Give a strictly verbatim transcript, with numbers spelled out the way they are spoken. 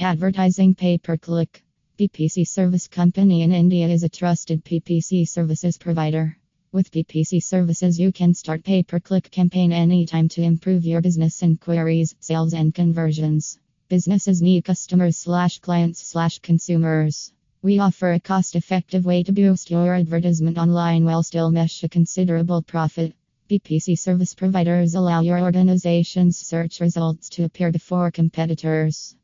Advertising pay-per-click. P P C Service Company in India is a trusted P P C services provider. With P P C Services, you can start pay-per-click campaign anytime to improve your business inquiries, sales and conversions. Businesses need customers slash clients slash consumers. We offer a cost-effective way to boost your advertisement online while still making a considerable profit. P P C service providers allow your organization's search results to appear before competitors.